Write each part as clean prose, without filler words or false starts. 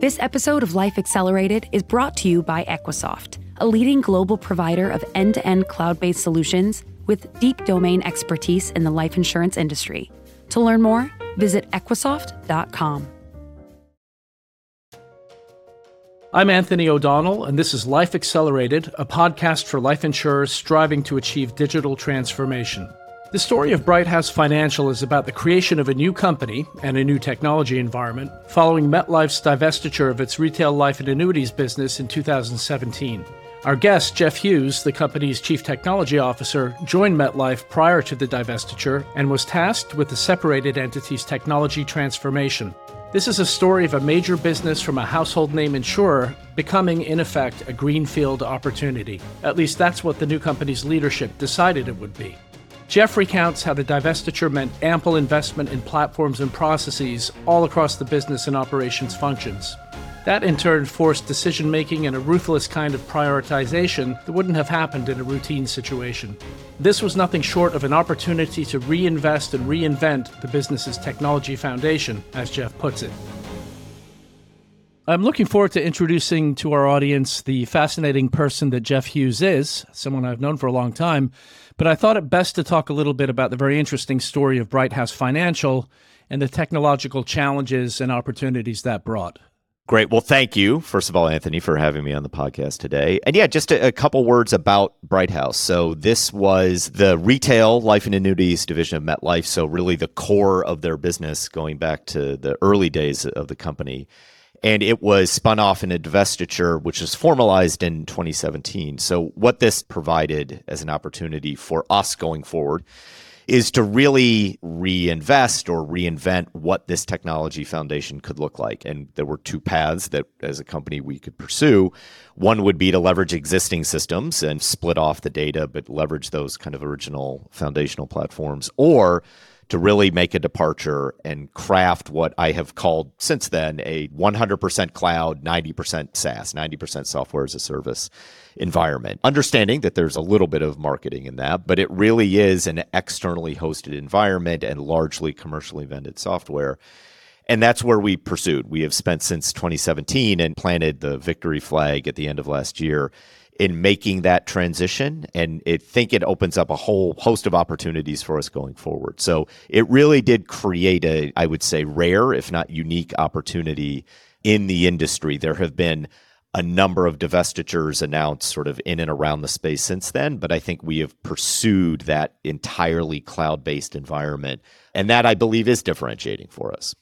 This episode of Life Accelerated is brought to you by Equisoft, a leading global provider of end-to-end cloud-based solutions with deep domain expertise in the life insurance industry. To learn more, visit Equisoft.com. I'm Anthony O'Donnell, and this is Life Accelerated, a podcast for life insurers striving to achieve digital transformation. The story of Brighthouse Financial is about the creation of a new company and a new technology environment following MetLife's divestiture of its retail life and annuities business in 2017. Our guest, Jeff Hughes, the company's chief technology officer, joined MetLife prior to the divestiture and was tasked with the separated entity's technology transformation. This is a story of a major business from a household name insurer becoming, in effect, a greenfield opportunity. At least that's what the new company's leadership decided it would be. Jeff recounts how the divestiture meant ample investment in platforms and processes all across the business and operations functions. That in turn forced decision-making and a ruthless kind of prioritization that wouldn't have happened in a routine situation. This was nothing short of an opportunity to reinvest and reinvent the business's technology foundation, as Jeff puts it. I'm looking forward to introducing to our audience the fascinating person that Jeff Hughes is, someone I've known for a long time, but I thought it best to talk a little bit about the very interesting story of Brighthouse Financial and the technological challenges and opportunities that brought. Great. Well, thank you, first of all, Anthony, for having me on the podcast today. And yeah, just a couple words about Brighthouse. So this was the retail life and annuities division of MetLife, so really the core of their business going back to the early days of the company. And it was spun off in a divestiture, which was formalized in 2017. So what this provided as an opportunity for us going forward is to really reinvest or reinvent what this technology foundation could look like. And there were two paths that, as a company, we could pursue. One would be to leverage existing systems and split off the data, but leverage those kind of original foundational platforms, or to really make a departure and craft what I have called since then a 100% cloud, 90% SaaS, 90% software as a service environment. Understanding that there's a little bit of marketing in that, but it really is an externally hosted environment and largely commercially vended software. And that's where we pursued. We have spent since 2017 and planted the victory flag at the end of last year in making that transition, and I think it opens up a whole host of opportunities for us going forward. So it really did create a, I would say, rare, if not unique, opportunity in the industry. There have been a number of divestitures announced sort of in and around the space since then, but I think we have pursued that entirely cloud-based environment, and that, I believe, is differentiating for us.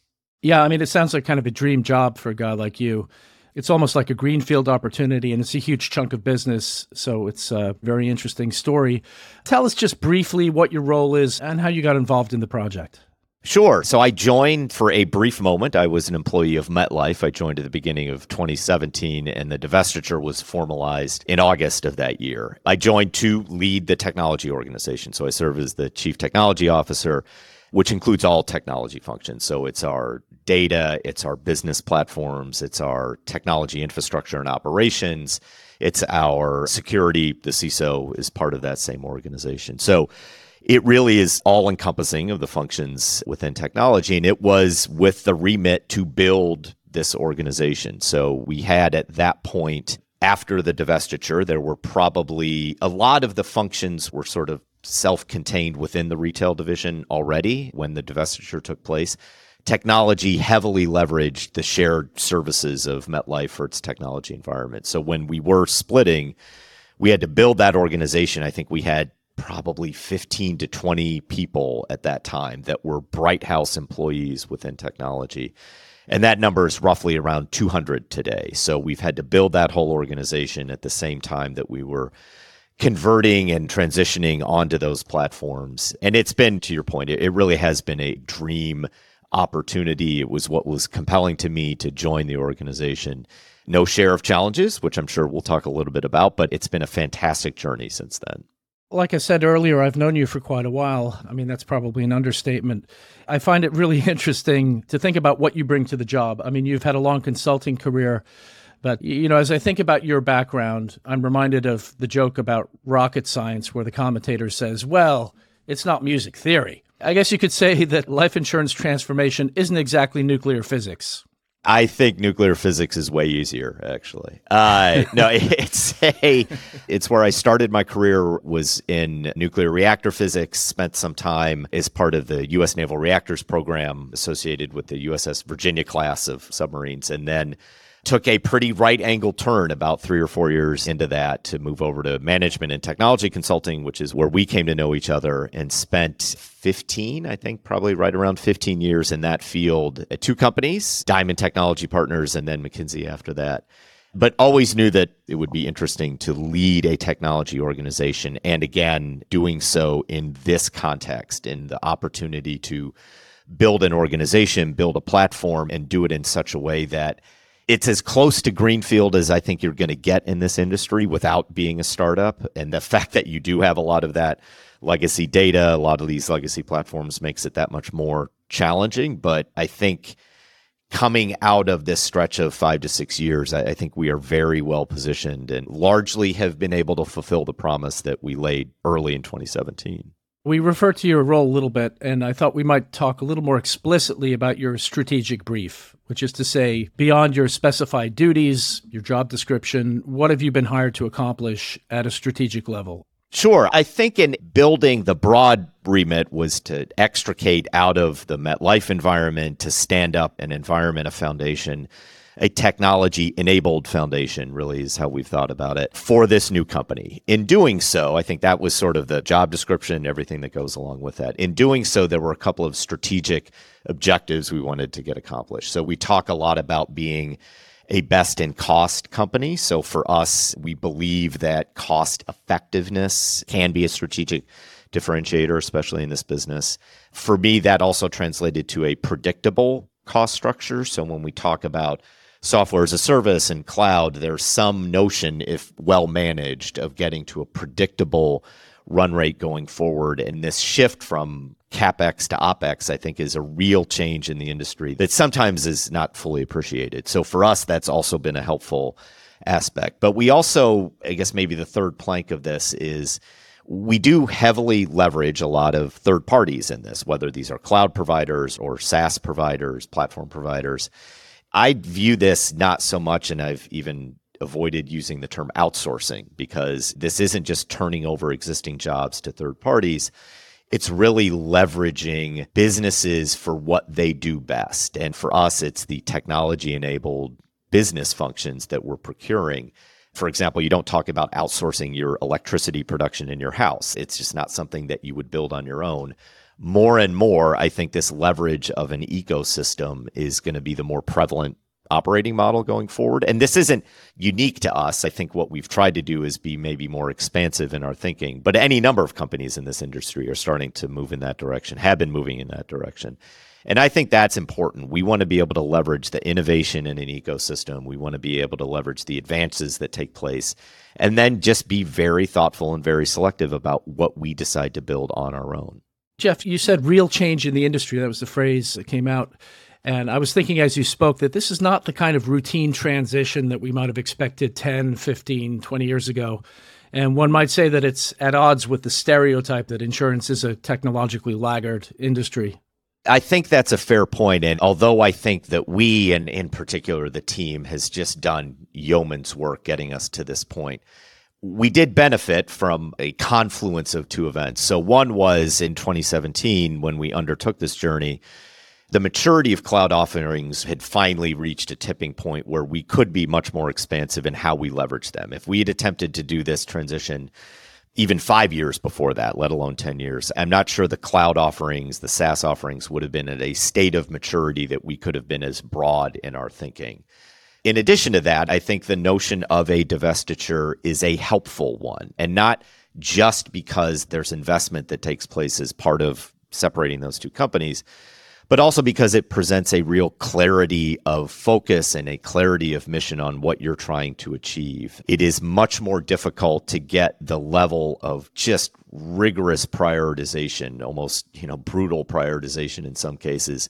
Yeah, I mean, it sounds like kind of a dream job for a guy like you. It's almost like a greenfield opportunity, and it's a huge chunk of business, so it's a very interesting story. Tell us just briefly what your role is and how you got involved in the project. Sure. So I joined for a brief moment. I was an employee of MetLife. I joined at the beginning of 2017, and the divestiture was formalized in August of that year. I joined to lead the technology organization, so I serve as the chief technology officer, which includes all technology functions. So it's our data, it's our business platforms, it's our technology infrastructure and operations, it's our security. The CISO is part of that same organization. So it really is all-encompassing of the functions within technology, and it was with the remit to build this organization. So we had at that point, after the divestiture, there were probably a lot of the functions were sort of self-contained within the retail division already when the divestiture took place. Technology heavily leveraged the shared services of MetLife for its technology environment. So when we were splitting, we had to build that organization. I think we had probably 15 to 20 people at that time that were Brighthouse employees within technology. And that number is roughly around 200 today. So we've had to build that whole organization at the same time that we were converting and transitioning onto those platforms. And it's been, to your point, it really has been a dream opportunity. It was what was compelling to me to join the organization. No share of challenges, which I'm sure we'll talk a little bit about, but it's been a fantastic journey since then. Like I said earlier, I've known you for quite a while. I mean, that's probably an understatement. I find it really interesting to think about what you bring to the job. I mean, you've had a long consulting career. But, you know, as I think about your background, I'm reminded of the joke about rocket science where the commentator says, well, it's not music theory. I guess you could say that life insurance transformation isn't exactly nuclear physics. I think nuclear physics is way easier, actually. No, it's where I started my career, was in nuclear reactor physics, spent some time as part of the U.S. Naval Reactors Program associated with the USS Virginia class of submarines, and then took a pretty right angle turn about 3 or 4 years into that to move over to management and technology consulting, which is where we came to know each other, and spent 15, I think probably right around 15 years in that field at two companies, Diamond Technology Partners and then McKinsey after that. But always knew that it would be interesting to lead a technology organization. And again, doing so in this context, in the opportunity to build an organization, build a platform, and do it in such a way that it's as close to greenfield as I think you're going to get in this industry without being a startup. And the fact that you do have a lot of that legacy data, a lot of these legacy platforms, makes it that much more challenging. But I think coming out of this stretch of 5 to 6 years, I think we are very well positioned and largely have been able to fulfill the promise that we laid early in 2017. We refer to your role a little bit, and I thought we might talk a little more explicitly about your strategic brief, which is to say, beyond your specified duties, your job description, what have you been hired to accomplish at a strategic level? Sure. I think in building the broad remit was to extricate out of the MetLife environment, to stand up an environment, a foundation, a technology-enabled foundation, really is how we've thought about it, for this new company. In doing so, I think that was sort of the job description, everything that goes along with that. In doing so, there were a couple of strategic objectives we wanted to get accomplished. So we talk a lot about being a best-in-cost company. So for us, we believe that cost effectiveness can be a strategic differentiator, especially in this business. For me, that also translated to a predictable cost structure. So when we talk about software as a service and cloud, there's some notion, if well managed, of getting to a predictable run rate going forward. And this shift from Capex to Opex, I think, is a real change in the industry that sometimes is not fully appreciated. So for us, that's also been a helpful aspect. But we also, I guess maybe the third plank of this is, we do heavily leverage a lot of third parties in this, whether these are cloud providers or SaaS providers, platform providers. I view this not so much, and I've even avoided using the term outsourcing, because this isn't just turning over existing jobs to third parties. It's really leveraging businesses for what they do best. And for us, it's the technology-enabled business functions that we're procuring. For example, you don't talk about outsourcing your electricity production in your house. It's just not something that you would build on your own. More and more, I think this leverage of an ecosystem is going to be the more prevalent operating model going forward. And this isn't unique to us. I think what we've tried to do is be maybe more expansive in our thinking. But any number of companies in this industry are starting to move in that direction, have been moving in that direction. And I think that's important. We want to be able to leverage the innovation in an ecosystem. We want to be able to leverage the advances that take place, and then just be very thoughtful and very selective about what we decide to build on our own. Jeff, you said real change in the industry. That was the phrase that came out. And I was thinking as you spoke that this is not the kind of routine transition that we might have expected 10, 15, 20 years ago. And one might say that it's at odds with the stereotype that insurance is a technologically laggard industry. I think that's a fair point. And although I think that we, and in particular the team, has just done yeoman's work getting us to this point, we did benefit from a confluence of two events. So one was in 2017, when we undertook this journey, the maturity of cloud offerings had finally reached a tipping point where we could be much more expansive in how we leverage them. If we had attempted to do this transition even 5 years before that, let alone 10 years, I'm not sure the cloud offerings, the SaaS offerings, would have been at a state of maturity that we could have been as broad in our thinking. In addition to that, I think the notion of a divestiture is a helpful one, and not just because there's investment that takes place as part of separating those two companies, but also because it presents a real clarity of focus and a clarity of mission on what you're trying to achieve. It is much more difficult to get the level of just rigorous prioritization, almost, brutal prioritization in some cases,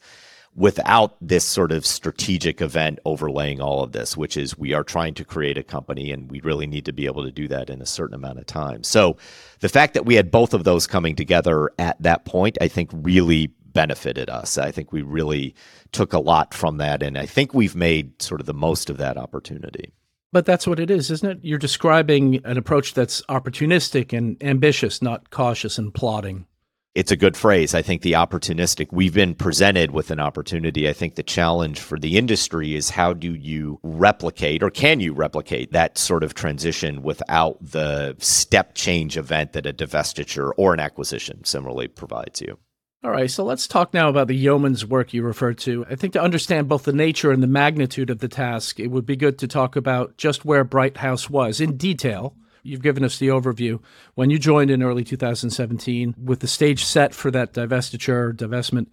without this sort of strategic event overlaying all of this, which is we are trying to create a company and we really need to be able to do that in a certain amount of time. So the fact that we had both of those coming together at that point, I think really benefited us. I think we really took a lot from that, and I think we've made sort of the most of that opportunity. But that's what it is, isn't it? You're describing an approach that's opportunistic and ambitious, not cautious and plodding. It's a good phrase. I think the opportunistic, we've been presented with an opportunity. I think the challenge for the industry is how do you replicate, or can you replicate, that sort of transition without the step change event that a divestiture or an acquisition similarly provides you. All right, so let's talk now about the yeoman's work you referred to. I think to understand both the nature and the magnitude of the task, it would be good to talk about just where Brighthouse was in detail. You've given us the overview. When you joined in early 2017 with the stage set for that divestment,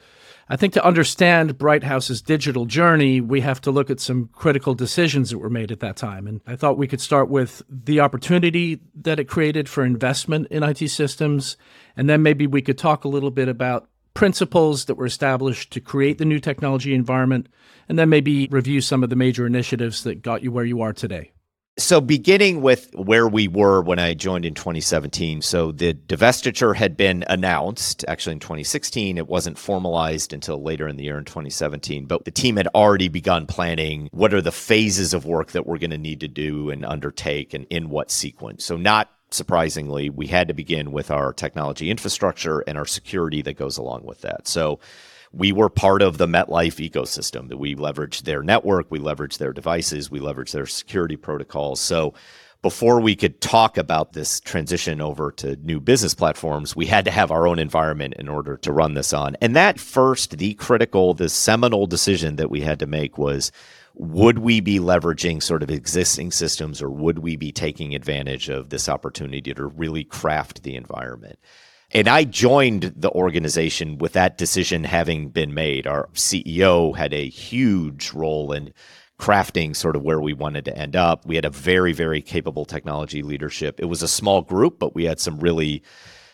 I think to understand Brighthouse's digital journey, we have to look at some critical decisions that were made at that time. And I thought we could start with the opportunity that it created for investment in IT systems. And then maybe we could talk a little bit about principles that were established to create the new technology environment. And then maybe review some of the major initiatives that got you where you are today. So beginning with where we were when I joined in 2017, so the divestiture had been announced actually in 2016. It wasn't formalized until later in the year in 2017, but the team had already begun planning what are the phases of work that we're going to need to do and undertake and in what sequence. So not surprisingly, we had to begin with our technology infrastructure and our security that goes along with that. So we were part of the MetLife ecosystem, that we leveraged their network, we leveraged their devices, we leveraged their security protocols. So before we could talk about this transition over to new business platforms, we had to have our own environment in order to run this on. And that first, the seminal decision that we had to make was, would we be leveraging sort of existing systems, or would we be taking advantage of this opportunity to really craft the environment? And I joined the organization with that decision having been made. Our CEO had a huge role in crafting sort of where we wanted to end up. We had a very, very capable technology leadership. It was a small group, but we had some really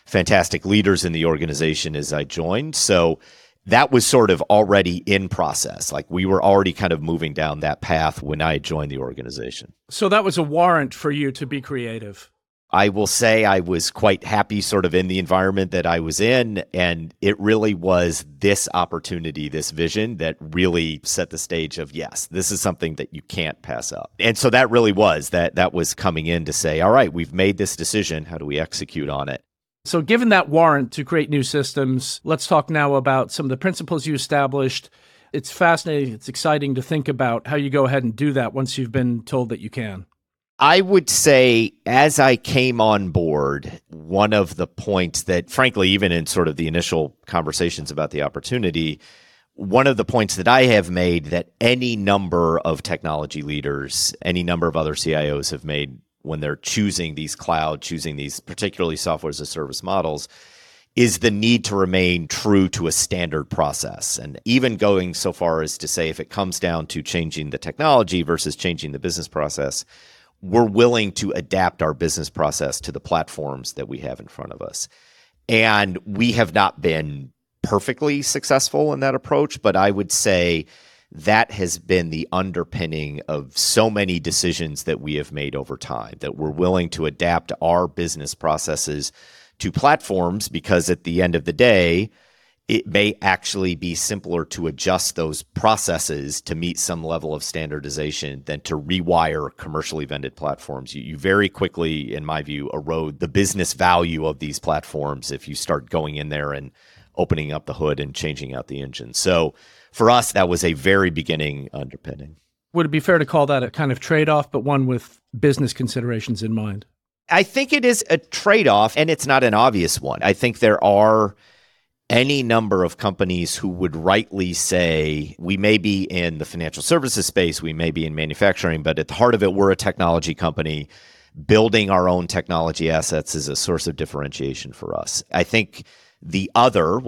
fantastic leaders in the organization as I joined. So that was sort of already in process. Like, we were already kind of moving down that path when I joined the organization. So that was a warrant for you to be creative. I will say I was quite happy sort of in the environment that I was in, and it really was this opportunity, this vision that really set the stage of, yes, this is something that you can't pass up. And so that really was, that was coming in to say, all right, we've made this decision, how do we execute on it? So given that warrant to create new systems, let's talk now about some of the principles you established. It's fascinating, it's exciting to think about how you go ahead and do that once you've been told that you can. I would say as I came on board, one of the points that, frankly, even in sort of the initial conversations about the opportunity, one of the points that I have made that any number of technology leaders, any number of other CIOs have made when they're choosing these cloud, choosing these particularly software as a service models, is the need to remain true to a standard process. And even going so far as to say, if it comes down to changing the technology versus changing the business process, we're willing to adapt our business process to the platforms that we have in front of us. And we have not been perfectly successful in that approach, but I would say that has been the underpinning of so many decisions that we have made over time, that we're willing to adapt our business processes to platforms, because at the end of the day, it may actually be simpler to adjust those processes to meet some level of standardization than to rewire commercially vended platforms. You very quickly, in my view, erode the business value of these platforms if you start going in there and opening up the hood and changing out the engine. So for us, that was a very beginning underpinning. Would it be fair to call that a kind of trade-off, but one with business considerations in mind? I think it is a trade-off, and it's not an obvious one. I think there are any number of companies who would rightly say, we may be in the financial services space, we may be in manufacturing, but at the heart of it, we're a technology company. Building our own technology assets is a source of differentiation for us. I think the other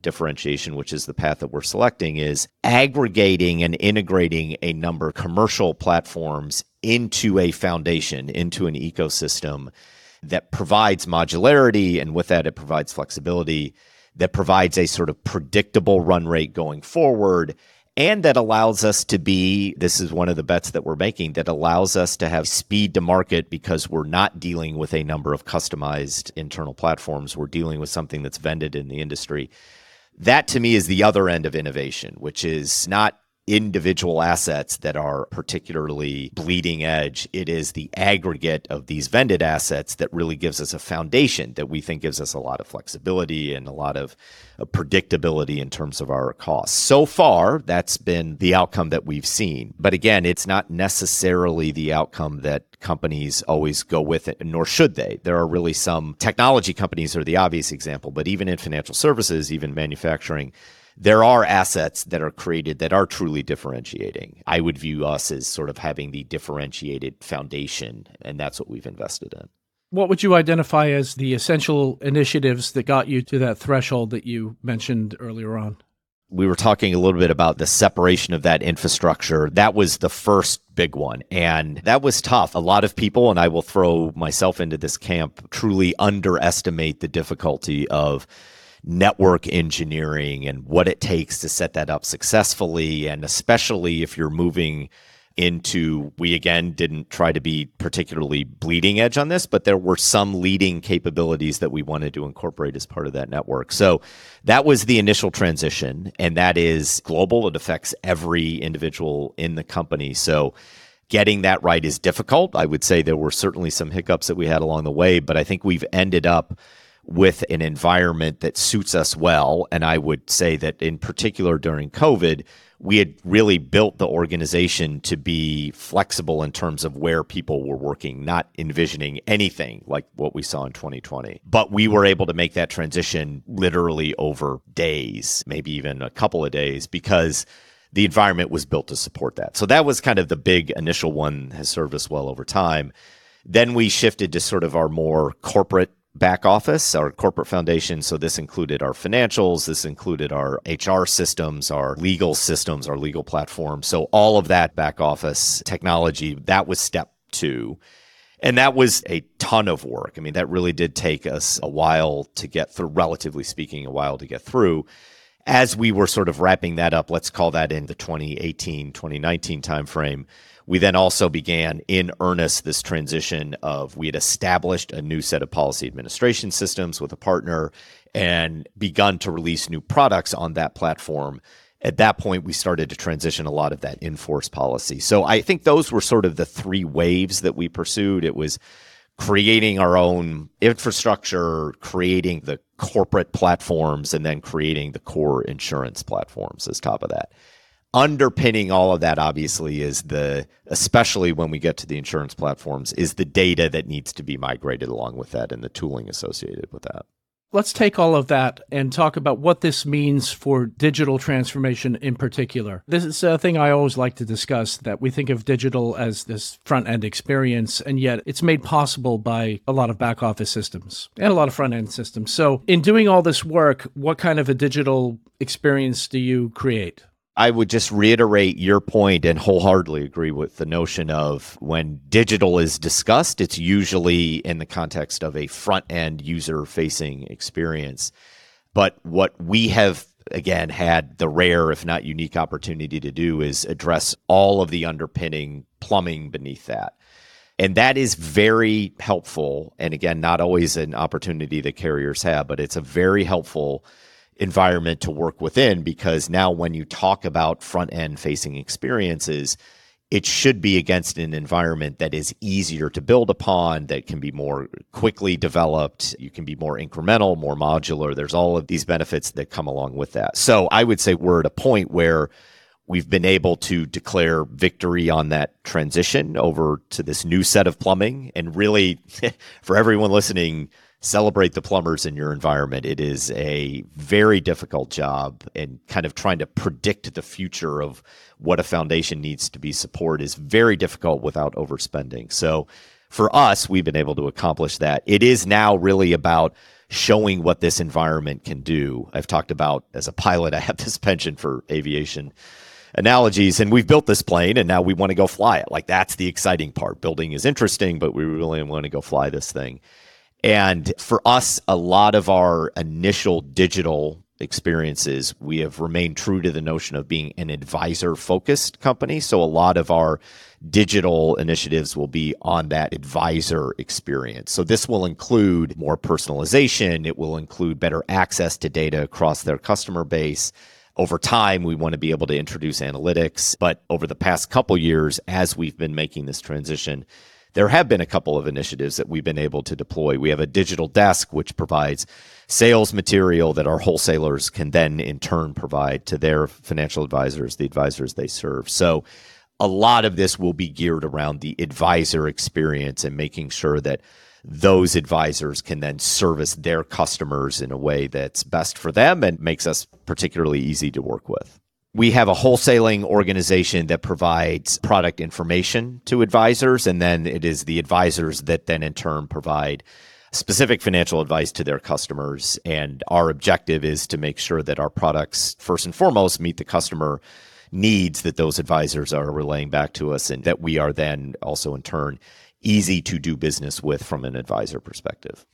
differentiation, which is the path that we're selecting, is aggregating and integrating a number of commercial platforms into a foundation, into an ecosystem that provides modularity, and with that, it provides flexibility, that provides a sort of predictable run rate going forward, and that allows us to be, this is one of the bets that we're making, that allows us to have speed to market because we're not dealing with a number of customized internal platforms. We're dealing with something that's vended in the industry. That to me is the other end of innovation, which is not individual assets that are particularly bleeding edge. It is the aggregate of these vended assets that really gives us a foundation that we think gives us a lot of flexibility and a lot of predictability in terms of our costs. So far, that's been the outcome that we've seen. But again, it's not necessarily the outcome that companies always go with it, nor should they. There are really some technology companies are the obvious example, but even in financial services, even manufacturing, there are assets that are created that are truly differentiating. I would view us as sort of having the differentiated foundation, and that's what we've invested in. What would you identify as the essential initiatives that got you to that threshold that you mentioned earlier on? We were talking a little bit about the separation of that infrastructure. That was the first big one, and that was tough. A lot of people, and I will throw myself into this camp, truly underestimate the difficulty of network engineering and what it takes to set that up successfully. And especially if you're moving into, we again didn't try to be particularly bleeding edge on this, but there were some leading capabilities that we wanted to incorporate as part of that network. So that was the initial transition, and that is global. It affects every individual in the company. So getting that right is difficult. I would say there were certainly some hiccups that we had along the way, but I think we've ended up with an environment that suits us well. And I would say that in particular during COVID, we had really built the organization to be flexible in terms of where people were working, not envisioning anything like what we saw in 2020. But we were able to make that transition literally over days, maybe even a couple of days, because the environment was built to support that. So that was kind of the big initial one, has served us well over time. Then we shifted to sort of our more corporate back office, our corporate foundation. So this included our financials, this included our HR systems, our legal platform. So all of that back office technology, that was step two. And that was a ton of work. I mean, that really did take us a while to get through, relatively speaking, a while to get through. As we were sort of wrapping that up, let's call that in the 2018, 2019 timeframe, we then also began in earnest this transition of, we had established a new set of policy administration systems with a partner and begun to release new products on that platform. At that point, we started to transition a lot of that in-force policy. So I think those were sort of the three waves that we pursued. It was creating our own infrastructure, creating the corporate platforms, and then creating the core insurance platforms as top of that. Underpinning all of that, obviously, is the, especially when we get to the insurance platforms, is the data that needs to be migrated along with that and the tooling associated with that. Let's take all of that and talk about what this means for digital transformation in particular. This is a thing I always like to discuss, that we think of digital as this front-end experience, and yet it's made possible by a lot of back-office systems and a lot of front-end systems. So in doing all this work, what kind of a digital experience do you create? I would just reiterate your point and wholeheartedly agree with the notion of, when digital is discussed, it's usually in the context of a front-end user-facing experience. But what we have, again, had the rare, if not unique, opportunity to do is address all of the underpinning plumbing beneath that. And that is very helpful. And again, not always an opportunity that carriers have, but it's a very helpful environment to work within, because now when you talk about front-end facing experiences, it should be against an environment that is easier to build upon, that can be more quickly developed, you can be more incremental, more modular. There's all of these benefits that come along with that. So I would say we're at a point where we've been able to declare victory on that transition over to this new set of plumbing, and really, for everyone listening, celebrate the plumbers in your environment. It is a very difficult job, and kind of trying to predict the future of what a foundation needs to be supported is very difficult without overspending. So for us, we've been able to accomplish that. It is now really about showing what this environment can do. I've talked about, as a pilot, I have this penchant for aviation analogies, and we've built this plane and now we want to go fly it. Like, that's the exciting part. Building is interesting, but we really want to go fly this thing. And for us, a lot of our initial digital experiences, we have remained true to the notion of being an advisor-focused company. So a lot of our digital initiatives will be on that advisor experience. So this will include more personalization. It will include better access to data across their customer base. Over time, we want to be able to introduce analytics. But over the past couple years, as we've been making this transition, there have been a couple of initiatives that we've been able to deploy. We have a digital desk, which provides sales material that our wholesalers can then in turn provide to their financial advisors, the advisors they serve. So a lot of this will be geared around the advisor experience and making sure that those advisors can then service their customers in a way that's best for them and makes us particularly easy to work with. We have a wholesaling organization that provides product information to advisors, and then it is the advisors that then in turn provide specific financial advice to their customers. And our objective is to make sure that our products, first and foremost, meet the customer needs that those advisors are relaying back to us, and that we are then also in turn easy to do business with from an advisor perspective.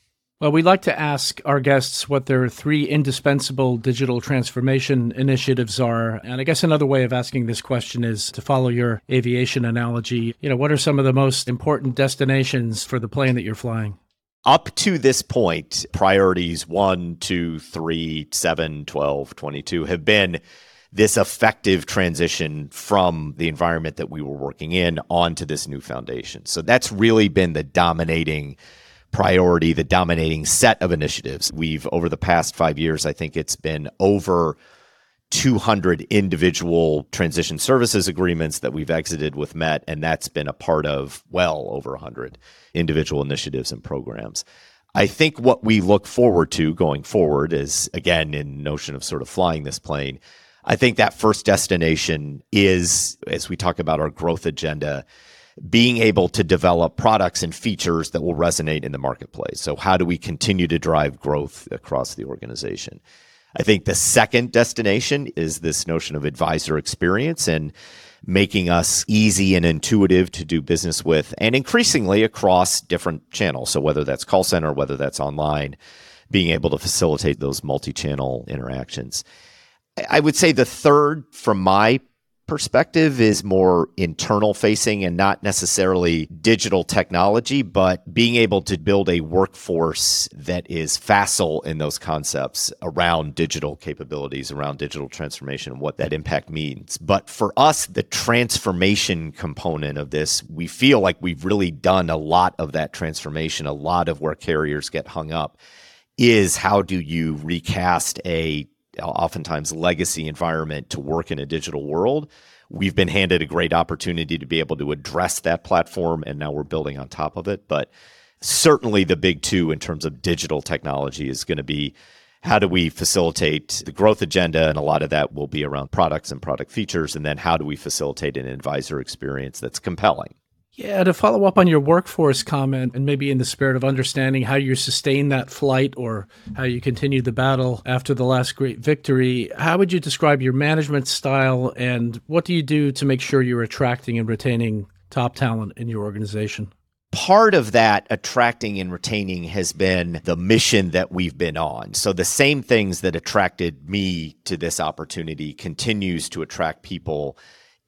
Well, we like to ask our guests what their three indispensable digital transformation initiatives are. And I guess another way of asking this question is to follow your aviation analogy. You know, what are some of the most important destinations for the plane that you're flying? Up to this point, priorities 1, 2, 3, 7, 12, 22 have been this effective transition from the environment that we were working in onto this new foundation. So that's really been the dominating priority, the dominating set of initiatives. We've, over the past 5 years, I think it's been over 200 individual transition services agreements that we've exited with Met, and that's been a part of well over 100 individual initiatives and programs. I think what we look forward to going forward is, again, in notion of sort of flying this plane, I think that first destination is, as we talk about our growth agenda, being able to develop products and features that will resonate in the marketplace. So how do we continue to drive growth across the organization? I think the second destination is this notion of advisor experience and making us easy and intuitive to do business with, and increasingly across different channels. So whether that's call center, whether that's online, being able to facilitate those multi-channel interactions. I would say the third, from my perspective, is more internal facing and not necessarily digital technology, but being able to build a workforce that is facile in those concepts around digital capabilities, around digital transformation, and what that impact means. But for us, the transformation component of this, we feel like we've really done a lot of that transformation. A lot of where carriers get hung up is how do you recast a oftentimes legacy environment to work in a digital world. We've been handed a great opportunity to be able to address that platform, and now we're building on top of it. But certainly the big two in terms of digital technology is going to be how do we facilitate the growth agenda, and a lot of that will be around products and product features, and then how do we facilitate an advisor experience that's compelling. Yeah, to follow up on your workforce comment, and maybe in the spirit of understanding how you sustain that flight or how you continue the battle after the last great victory, how would you describe your management style, and what do you do to make sure you're attracting and retaining top talent in your organization? Part of that attracting and retaining has been the mission that we've been on. So the same things that attracted me to this opportunity continues to attract people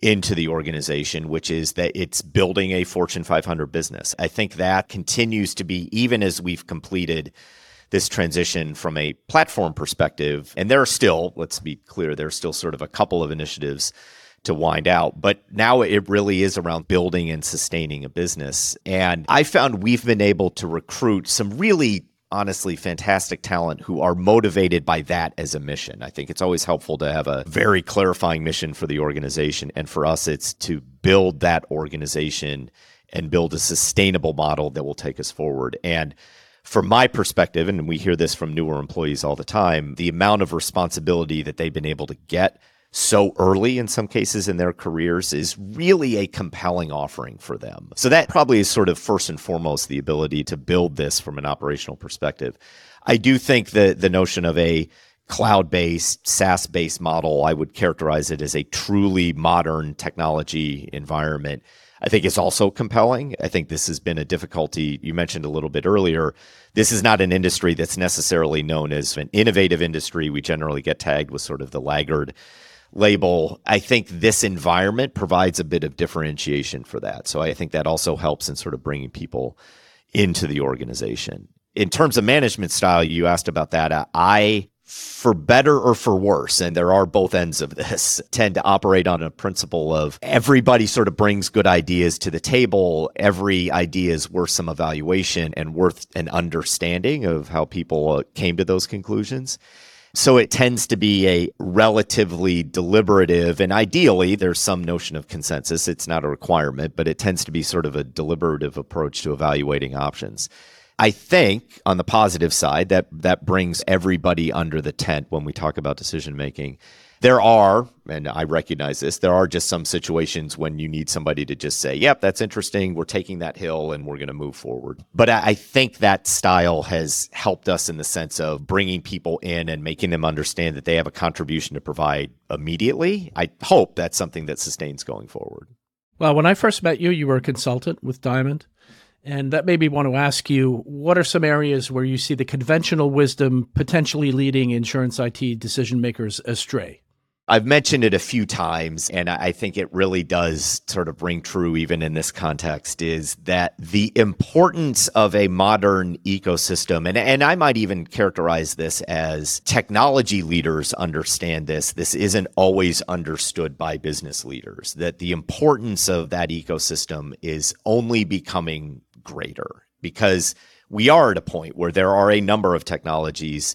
into the organization, which is that it's building a Fortune 500 business. I think that continues to be, even as we've completed this transition from a platform perspective, and there are still, let's be clear, there's still sort of a couple of initiatives to wind out, but now it really is around building and sustaining a business. And I found we've been able to recruit some really, honestly, fantastic talent who are motivated by that as a mission. I think it's always helpful to have a very clarifying mission for the organization. And for us, it's to build that organization and build a sustainable model that will take us forward. And from my perspective, and we hear this from newer employees all the time, the amount of responsibility that they've been able to get so early in some cases in their careers is really a compelling offering for them. So that probably is sort of first and foremost the ability to build this from an operational perspective. I do think the notion of a cloud-based, SaaS-based model, I would characterize it as a truly modern technology environment. I think is also compelling. I think this has been a difficulty you mentioned a little bit earlier. This is not an industry that's necessarily known as an innovative industry. We generally get tagged with sort of the laggard label. I think this environment provides a bit of differentiation for that. So I think that also helps in sort of bringing people into the organization. In terms of management style, you asked about that. I, for better or for worse, and there are both ends of this, tend to operate on a principle of everybody sort of brings good ideas to the table. Every idea is worth some evaluation and worth an understanding of how people came to those conclusions. So it tends to be a relatively deliberative, and ideally there's some notion of consensus. It's not a requirement, but it tends to be sort of a deliberative approach to evaluating options. I think on the positive side, that brings everybody under the tent when we talk about decision-making. There are, and I recognize this, there are just some situations when you need somebody to just say, yep, that's interesting. We're taking that hill and we're going to move forward. But I think that style has helped us in the sense of bringing people in and making them understand that they have a contribution to provide immediately. I hope that's something that sustains going forward. Well, when I first met you, you were a consultant with Diamond. And that made me want to ask you, what are some areas where you see the conventional wisdom potentially leading insurance IT decision makers astray? I've mentioned it a few times, and I think it really does sort of ring true even in this context, is that the importance of a modern ecosystem, and I might even characterize this as technology leaders understand this. This isn't always understood by business leaders, that the importance of that ecosystem is only becoming greater because we are at a point where there are a number of technologies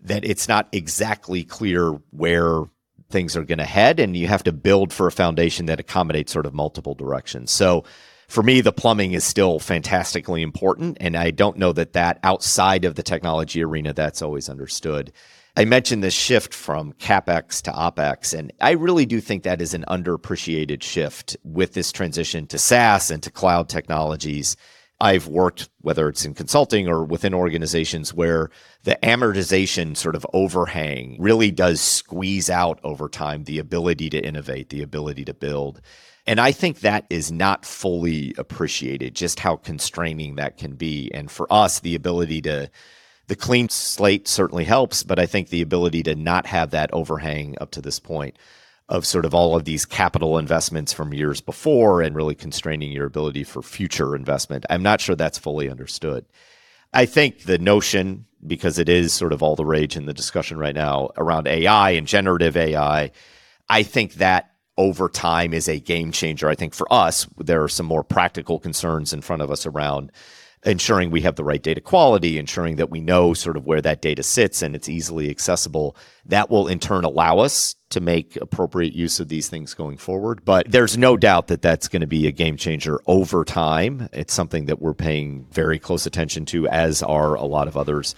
that it's not exactly clear where things are going to head, and you have to build for a foundation that accommodates sort of multiple directions. So for me, the plumbing is still fantastically important, and I don't know that outside of the technology arena, that's always understood. I mentioned this shift from Capex to Opex, and I really do think that is an underappreciated shift with this transition to SaaS and to cloud technologies. I've worked, whether it's in consulting or within organizations, where the amortization sort of overhang really does squeeze out over time the ability to innovate, the ability to build. And I think that is not fully appreciated, just how constraining that can be. And for us, the clean slate certainly helps, but I think the ability to not have that overhang up to this point of sort of all of these capital investments from years before and really constraining your ability for future investment, I'm not sure that's fully understood. I think the notion, because it is sort of all the rage in the discussion right now around AI and generative AI, I think that over time is a game changer. I think for us, there are some more practical concerns in front of us around ensuring we have the right data quality, ensuring that we know sort of where that data sits and it's easily accessible. That will in turn allow us to make appropriate use of these things going forward. But there's no doubt that that's going to be a game changer over time. It's something that we're paying very close attention to, as are a lot of others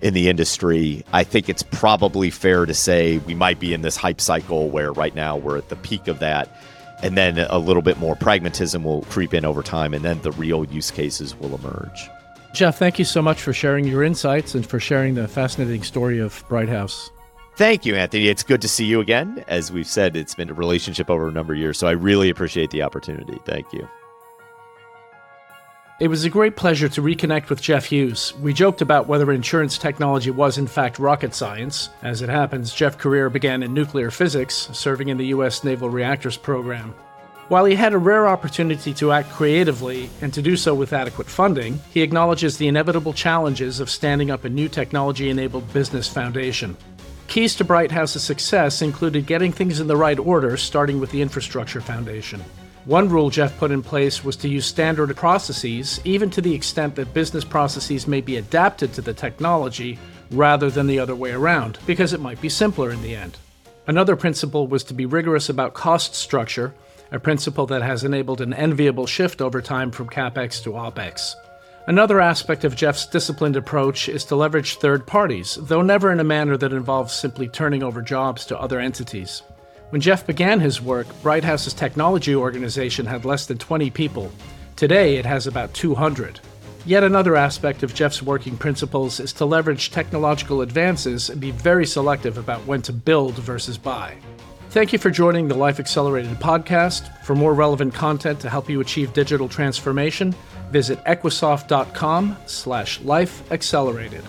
in the industry. I think it's probably fair to say we might be in this hype cycle where right now we're at the peak of that. And then a little bit more pragmatism will creep in over time, and then the real use cases will emerge. Jeff, thank you so much for sharing your insights and for sharing the fascinating story of Brighthouse. Thank you, Anthony. It's good to see you again. As we've said, it's been a relationship over a number of years, so I really appreciate the opportunity. Thank you. It was a great pleasure to reconnect with Jeff Hughes. We joked about whether insurance technology was in fact rocket science. As it happens, Jeff's career began in nuclear physics, serving in the U.S. Naval Reactors Program. While he had a rare opportunity to act creatively and to do so with adequate funding, he acknowledges the inevitable challenges of standing up a new technology-enabled business foundation. Keys to Brighthouse's success included getting things in the right order, starting with the infrastructure foundation. One rule Jeff put in place was to use standard processes, even to the extent that business processes may be adapted to the technology rather than the other way around, because it might be simpler in the end. Another principle was to be rigorous about cost structure, a principle that has enabled an enviable shift over time from Capex to Opex. Another aspect of Jeff's disciplined approach is to leverage third parties, though never in a manner that involves simply turning over jobs to other entities. When Jeff began his work, Brighthouse's technology organization had less than 20 people. Today, it has about 200. Yet another aspect of Jeff's working principles is to leverage technological advances and be very selective about when to build versus buy. Thank you for joining the Life Accelerated podcast. For more relevant content to help you achieve digital transformation, visit equisoft.com/Life Accelerated.